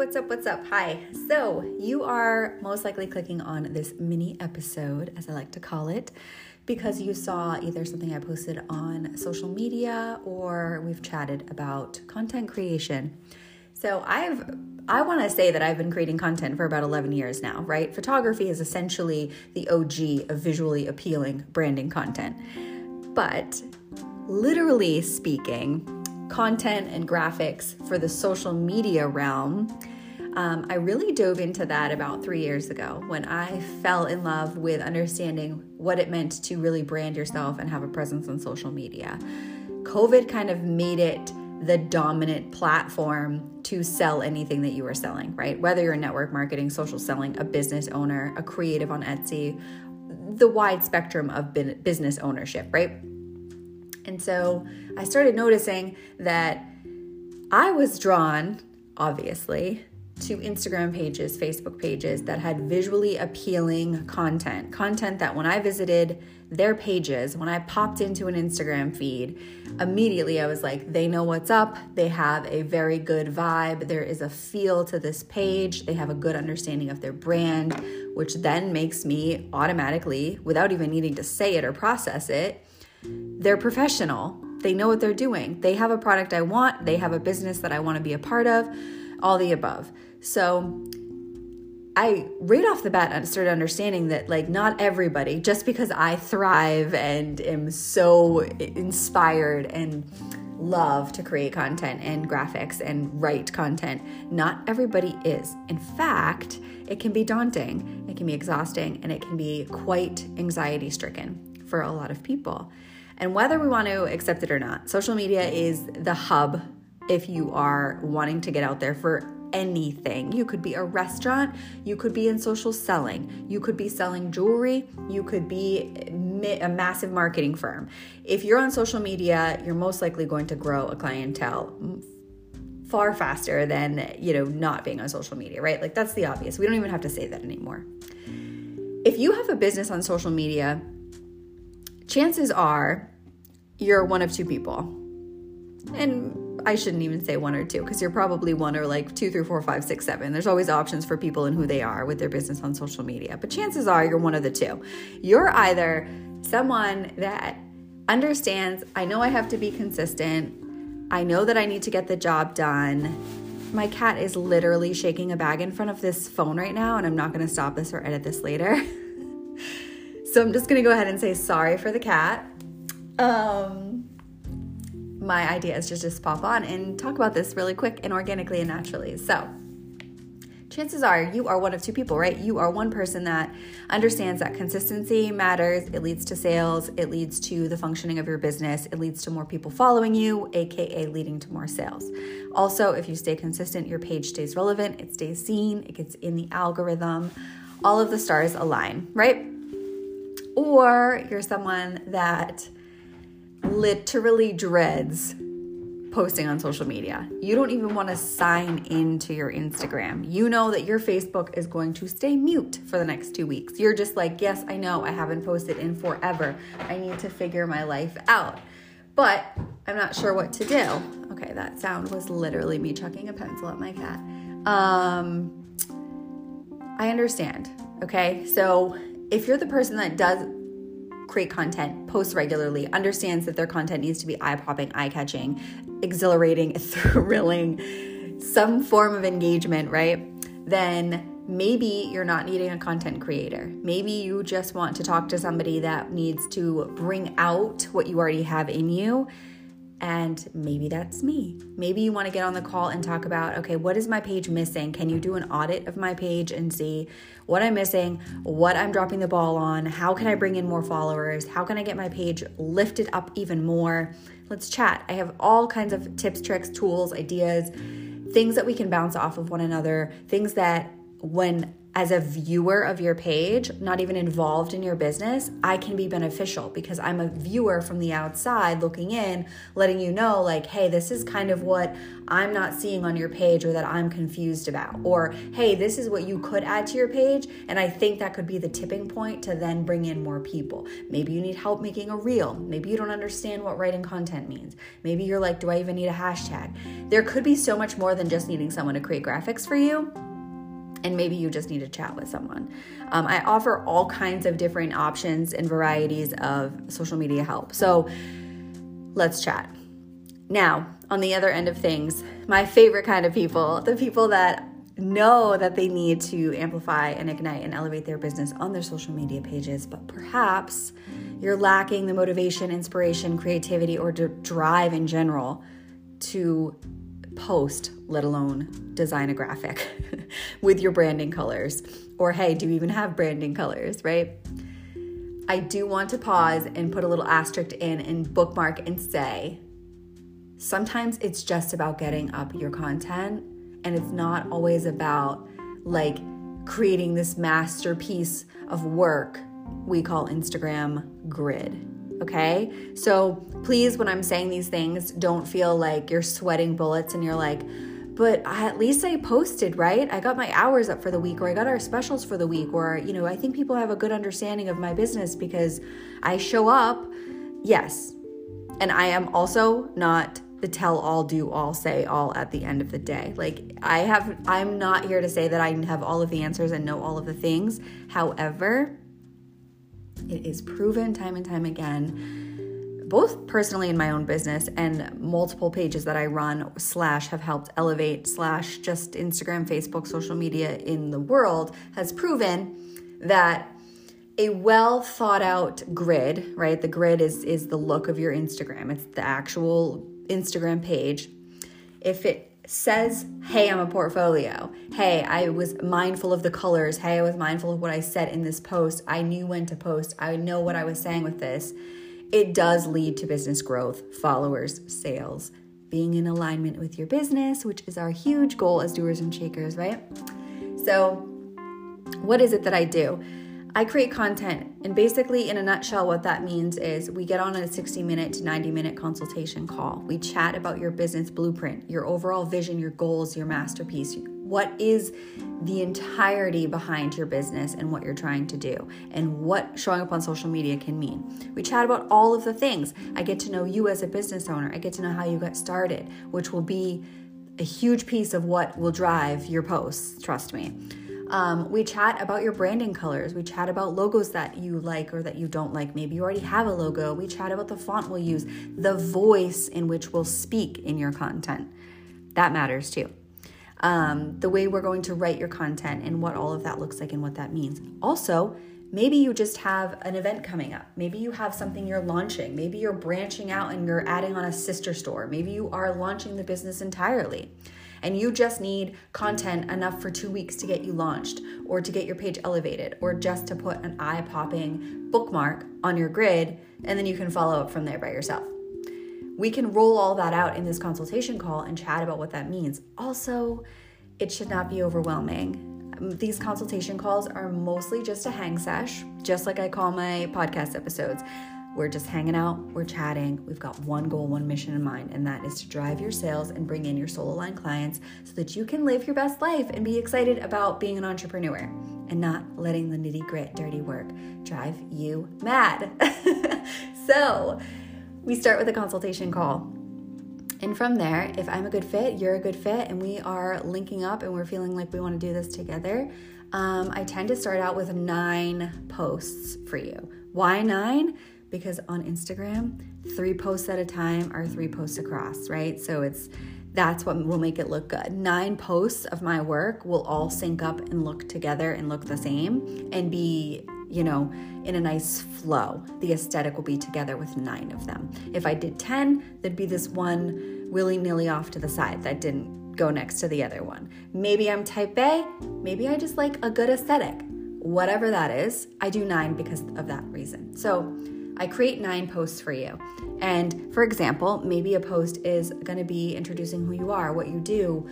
What's up? Hi. So you are most likely clicking on this mini episode, as I like to call it, because you saw either something I posted on social media or we've chatted about content creation. So I want to say that I've been creating content for about 11 years now, right? Photography is essentially the OG of visually appealing branding content. But literally speaking, content and graphics for the social media realm, I really dove into that about 3 years ago when I fell in love with understanding what it meant to really brand yourself and have a presence on social media. COVID kind of made it the dominant platform to sell anything that you were selling, right? Whether you're in network marketing, social selling, a business owner, a creative on Etsy, the wide spectrum of business ownership, right? And so I started noticing that I was drawn, obviously, to Instagram pages, Facebook pages that had visually appealing content. Content that when I visited their pages, when I popped into an Instagram feed, immediately I was like, they know what's up. They have a very good vibe. There is a feel to this page. They have a good understanding of their brand, which then makes me automatically, without even needing to say it or process it, they're professional. They know what they're doing. They have a product I want. They have a business that I want to be a part of, all the above. So I right off the bat started understanding that like not everybody, just because I thrive and am so inspired and love to create content and graphics and write content, not everybody is. In fact, it can be daunting, it can be exhausting, and it can be quite anxiety-stricken for a lot of people. And whether we want to accept it or not, social media is the hub if you are wanting to get out there for anything. You could be a restaurant, you could be in social selling, you could be selling jewelry, you could be a massive marketing firm. If you're on social media, you're most likely going to grow a clientele far faster than, not being on social media, right? Like that's the obvious. We don't even have to say that anymore. If you have a business on social media, chances are you're one of two people. And I shouldn't even say one or two because you're probably one or like 2, 3, 4, 5, 6, 7. There's always options for people and who they are with their business on social media. But chances are you're one of the two. You're either someone that understands, I know I have to be consistent. I know that I need to get the job done. My cat is literally shaking a bag in front of this phone right now, and I'm not going to stop this or edit this later. So I'm just going to go ahead and say sorry for the cat. My idea is just pop on and talk about this really quick and organically and naturally. So chances are you are one of two people, right? You are one person that understands that consistency matters. It leads to sales. It leads to the functioning of your business. It leads to more people following you, AKA leading to more sales. Also, if you stay consistent, your page stays relevant. It stays seen. It gets in the algorithm. All of the stars align, right? Or you're someone that literally dreads posting on social media. You don't even want to sign into your Instagram. You know that your Facebook is going to stay mute for the next 2 weeks. You're just like, yes, I know I haven't posted in forever. I need to figure my life out, but I'm not sure what to do. Okay, that sound was literally me chucking a pencil at my cat. I understand. Okay, so if you're the person that does create content, posts regularly, understands that their content needs to be eye-popping, eye-catching, exhilarating, thrilling, some form of engagement, right? Then maybe you're not needing a content creator. Maybe you just want to talk to somebody that needs to bring out what you already have in you. And maybe that's me. Maybe you want to get on the call and talk about, okay, what is my page missing? Can you do an audit of my page and see what I'm missing, what I'm dropping the ball on? How can I bring in more followers? How can I get my page lifted up even more? Let's chat. I have all kinds of tips, tricks, tools, ideas, things that we can bounce off of one another, things that when as a viewer of your page, not even involved in your business, I can be beneficial because I'm a viewer from the outside looking in, letting you know like, hey, this is kind of what I'm not seeing on your page or that I'm confused about. Or, hey, this is what you could add to your page. And I think that could be the tipping point to then bring in more people. Maybe you need help making a reel. Maybe you don't understand what writing content means. Maybe you're like, do I even need a hashtag? There could be so much more than just needing someone to create graphics for you. And maybe you just need to chat with someone. I offer all kinds of different options and varieties of social media help. So let's chat. Now, on the other end of things, my favorite kind of people, the people that know that they need to amplify and ignite and elevate their business on their social media pages, but perhaps you're lacking the motivation, inspiration, creativity, or drive in general to post, let alone design a graphic with your branding colors. Or hey, do you even have branding colors, right? I do want to pause and put a little asterisk in and bookmark and say, sometimes it's just about getting up your content and it's not always about like creating this masterpiece of work we call Instagram grid. Okay, so please, when I'm saying these things, don't feel like you're sweating bullets and you're like, but at least I posted, right? I got my hours up for the week, or I got our specials for the week, or, you know, I think people have a good understanding of my business because I show up. Yes. And I am also not the tell all, do all, say all at the end of the day. Like I'm not here to say that I have all of the answers and know all of the things. However, it is proven time and time again, both personally in my own business and multiple pages that I run / have helped elevate / just Instagram, Facebook, social media in the world has proven that a well thought out grid, right? The grid is the look of your Instagram. It's the actual Instagram page. If it says, hey, I'm a portfolio. Hey, I was mindful of the colors. Hey, I was mindful of what I said in this post. I knew when to post. I know what I was saying with this. It does lead to business growth, followers, sales, being in alignment with your business, which is our huge goal as doers and shakers, right? So what is it that I do? I create content, and basically in a nutshell what that means is we get on a 60-minute to 90-minute consultation call. We chat about your business blueprint, your overall vision, your goals, your masterpiece. What is the entirety behind your business and what you're trying to do and what showing up on social media can mean. We chat about all of the things. I get to know you as a business owner. I get to know how you got started, which will be a huge piece of what will drive your posts, trust me. We chat about your branding colors. We chat about logos that you like or that you don't like. Maybe you already have a logo. We chat about the font we'll use, the voice in which we'll speak in your content. That matters too. The way we're going to write your content and what all of that looks like and what that means. Also, maybe you just have an event coming up. Maybe you have something you're launching. Maybe you're branching out and you're adding on a sister store. Maybe you are launching the business entirely. And you just need content enough for 2 weeks to get you launched or to get your page elevated or just to put an eye-popping bookmark on your grid, and then you can follow up from there by yourself. We can roll all that out in this consultation call and chat about what that means. Also, it should not be overwhelming. These consultation calls are mostly just a hang sesh, just like I call my podcast episodes. We're just hanging out, we're chatting, we've got one goal, one mission in mind, and that is to drive your sales and bring in your soul-aligned clients so that you can live your best life and be excited about being an entrepreneur and not letting the nitty-gritty, dirty work drive you mad. So we start with a consultation call. And from there, if I'm a good fit, you're a good fit, and we are linking up and we're feeling like we want to do this together, I tend to start out with 9 posts for you. Why 9? Because on Instagram, 3 posts at a time are 3 posts across, right? So that's what will make it look good. 9 posts of my work will all sync up and look together and look the same and be, you know, in a nice flow. The aesthetic will be together with 9 of them. If I did 10, there'd be this one willy-nilly off to the side that didn't go next to the other one. Maybe I'm type A, maybe I just like a good aesthetic. Whatever that is, I do 9 because of that reason. So I create 9 posts for you. And for example, maybe a post is going to be introducing who you are, what you do,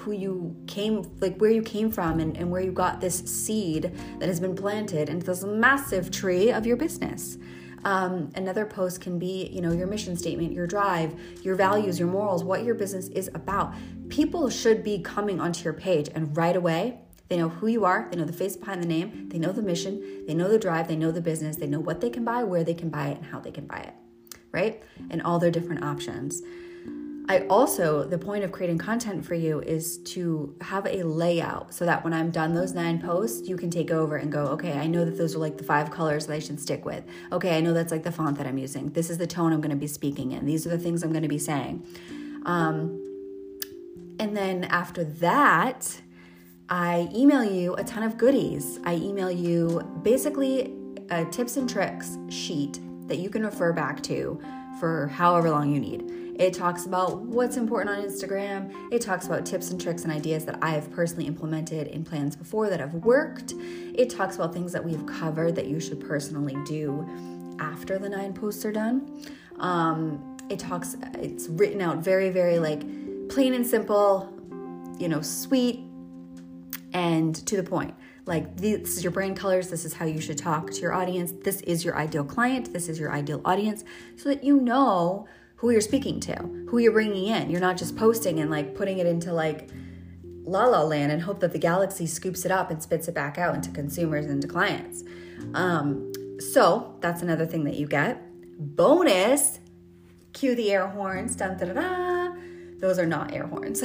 who you came, like where you came from and where you got this seed that has been planted into this massive tree of your business. Another post can be, your mission statement, your drive, your values, your morals, what your business is about. People should be coming onto your page and right away, they know who you are, they know the face behind the name, they know the mission, they know the drive, they know the business, they know what they can buy, where they can buy it, and how they can buy it, right? And all their different options. The point of creating content for you is to have a layout so that when I'm done those 9 posts, you can take over and go, okay, I know that those are like the 5 colors that I should stick with. Okay, I know that's like the font that I'm using. This is the tone I'm going to be speaking in. These are the things I'm going to be saying. And then after that, I email you a ton of goodies. I email you basically a tips and tricks sheet that you can refer back to for however long you need. It talks about what's important on Instagram. It talks about tips and tricks and ideas that I have personally implemented in plans before that have worked. It talks about things that we've covered that you should personally do after the 9 posts are done. It's written out very, very like plain and simple, sweet and to the point. Like, this is your brand colors, this is how you should talk to your audience, this is your ideal client, this is your ideal audience, so that you know who you're speaking to, who you're bringing in. You're not just posting and like putting it into like la la land and hope that the galaxy scoops it up and spits it back out into consumers and to clients. So that's another thing that you get. Bonus, cue the air horns, dun da da da. Those are not air horns.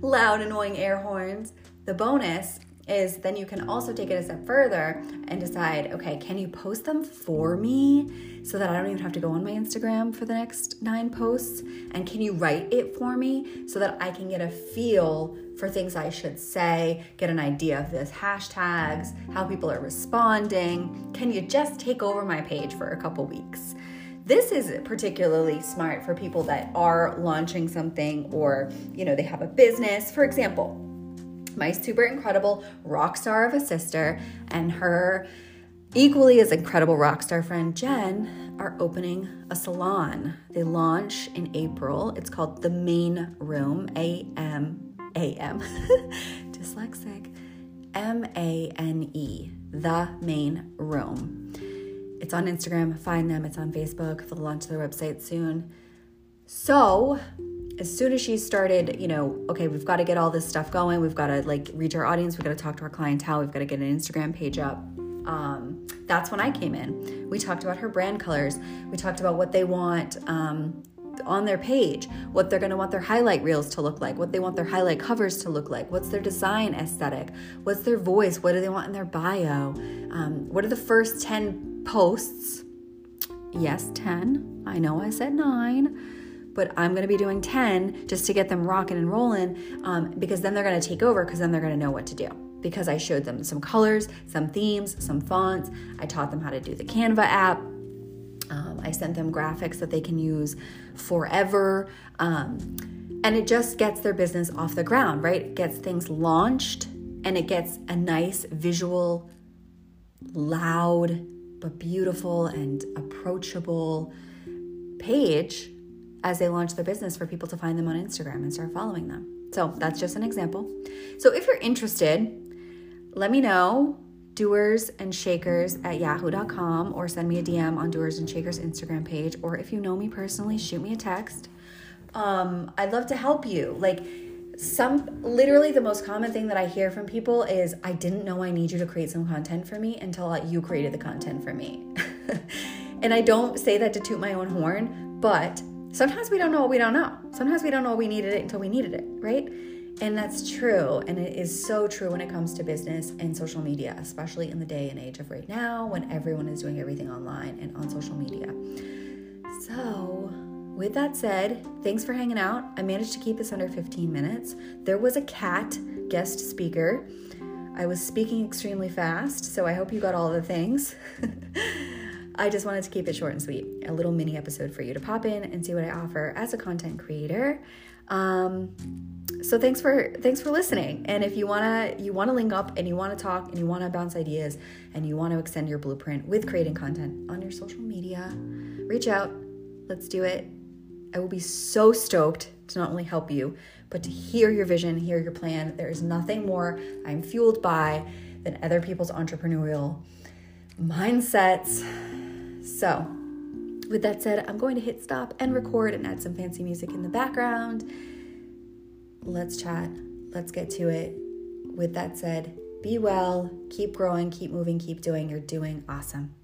Loud, annoying air horns. The bonus is then you can also take it a step further and decide, okay, can you post them for me so that I don't even have to go on my Instagram for the next 9 posts? And can you write it for me so that I can get a feel for things I should say, get an idea of those hashtags, how people are responding? Can you just take over my page for a couple weeks? This is particularly smart for people that are launching something or, they have a business. For example, my super incredible rock star of a sister and her equally as incredible rock star friend Jen are opening a salon. They launch in April. It's called The Main Room, A-M, dyslexic, M-A-N-E, The Main Room. It's on Instagram. Find them. It's on Facebook. They'll launch their website soon. So as soon as she started, okay, we've got to get all this stuff going. We've got to like reach our audience. We've got to talk to our clientele. We've got to get an Instagram page up. That's when I came in. We talked about her brand colors. We talked about what they want on their page, what they're going to want their highlight reels to look like, what they want their highlight covers to look like, what's their design aesthetic, what's their voice, what do they want in their bio, what are the first 10 posts. Yes, 10. I know I said 9. But I'm going to be doing 10 just to get them rocking and rolling because then they're going to take over because then they're going to know what to do because I showed them some colors, some themes, some fonts. I taught them how to do the Canva app. I sent them graphics that they can use forever. And it just gets their business off the ground, right? It gets things launched and it gets a nice visual, loud, but beautiful and approachable page as they launch their business for people to find them on Instagram and start following them. So that's just an example. So if you're interested, let me know, doersandshakerss@yahoo.com, or send me a DM on Doers and Shakers Instagram page, or if you know me personally, shoot me a text. I'd love to help you. Literally the most common thing that I hear from people is, I didn't know I need you to create some content for me until you created the content for me. And I don't say that to toot my own horn, but sometimes we don't know what we don't know. Sometimes we don't know we needed it until we needed it, right? And that's true. And it is so true when it comes to business and social media, especially in the day and age of right now when everyone is doing everything online and on social media. So with that said, thanks for hanging out. I managed to keep this under 15 minutes. There was a cat guest speaker. I was speaking extremely fast, so I hope you got all the things. I just wanted to keep it short and sweet, a little mini episode for you to pop in and see what I offer as a content creator. So thanks for listening. And if you wanna link up and you wanna talk and you wanna bounce ideas and you wanna extend your blueprint with creating content on your social media, reach out. Let's do it. I will be so stoked to not only help you, but to hear your vision, hear your plan. There is nothing more I'm fueled by than other people's entrepreneurial mindsets. So with that said, I'm going to hit stop and record and add some fancy music in the background. Let's chat. Let's get to it. With that said, be well, keep growing, keep moving, keep doing. You're doing awesome.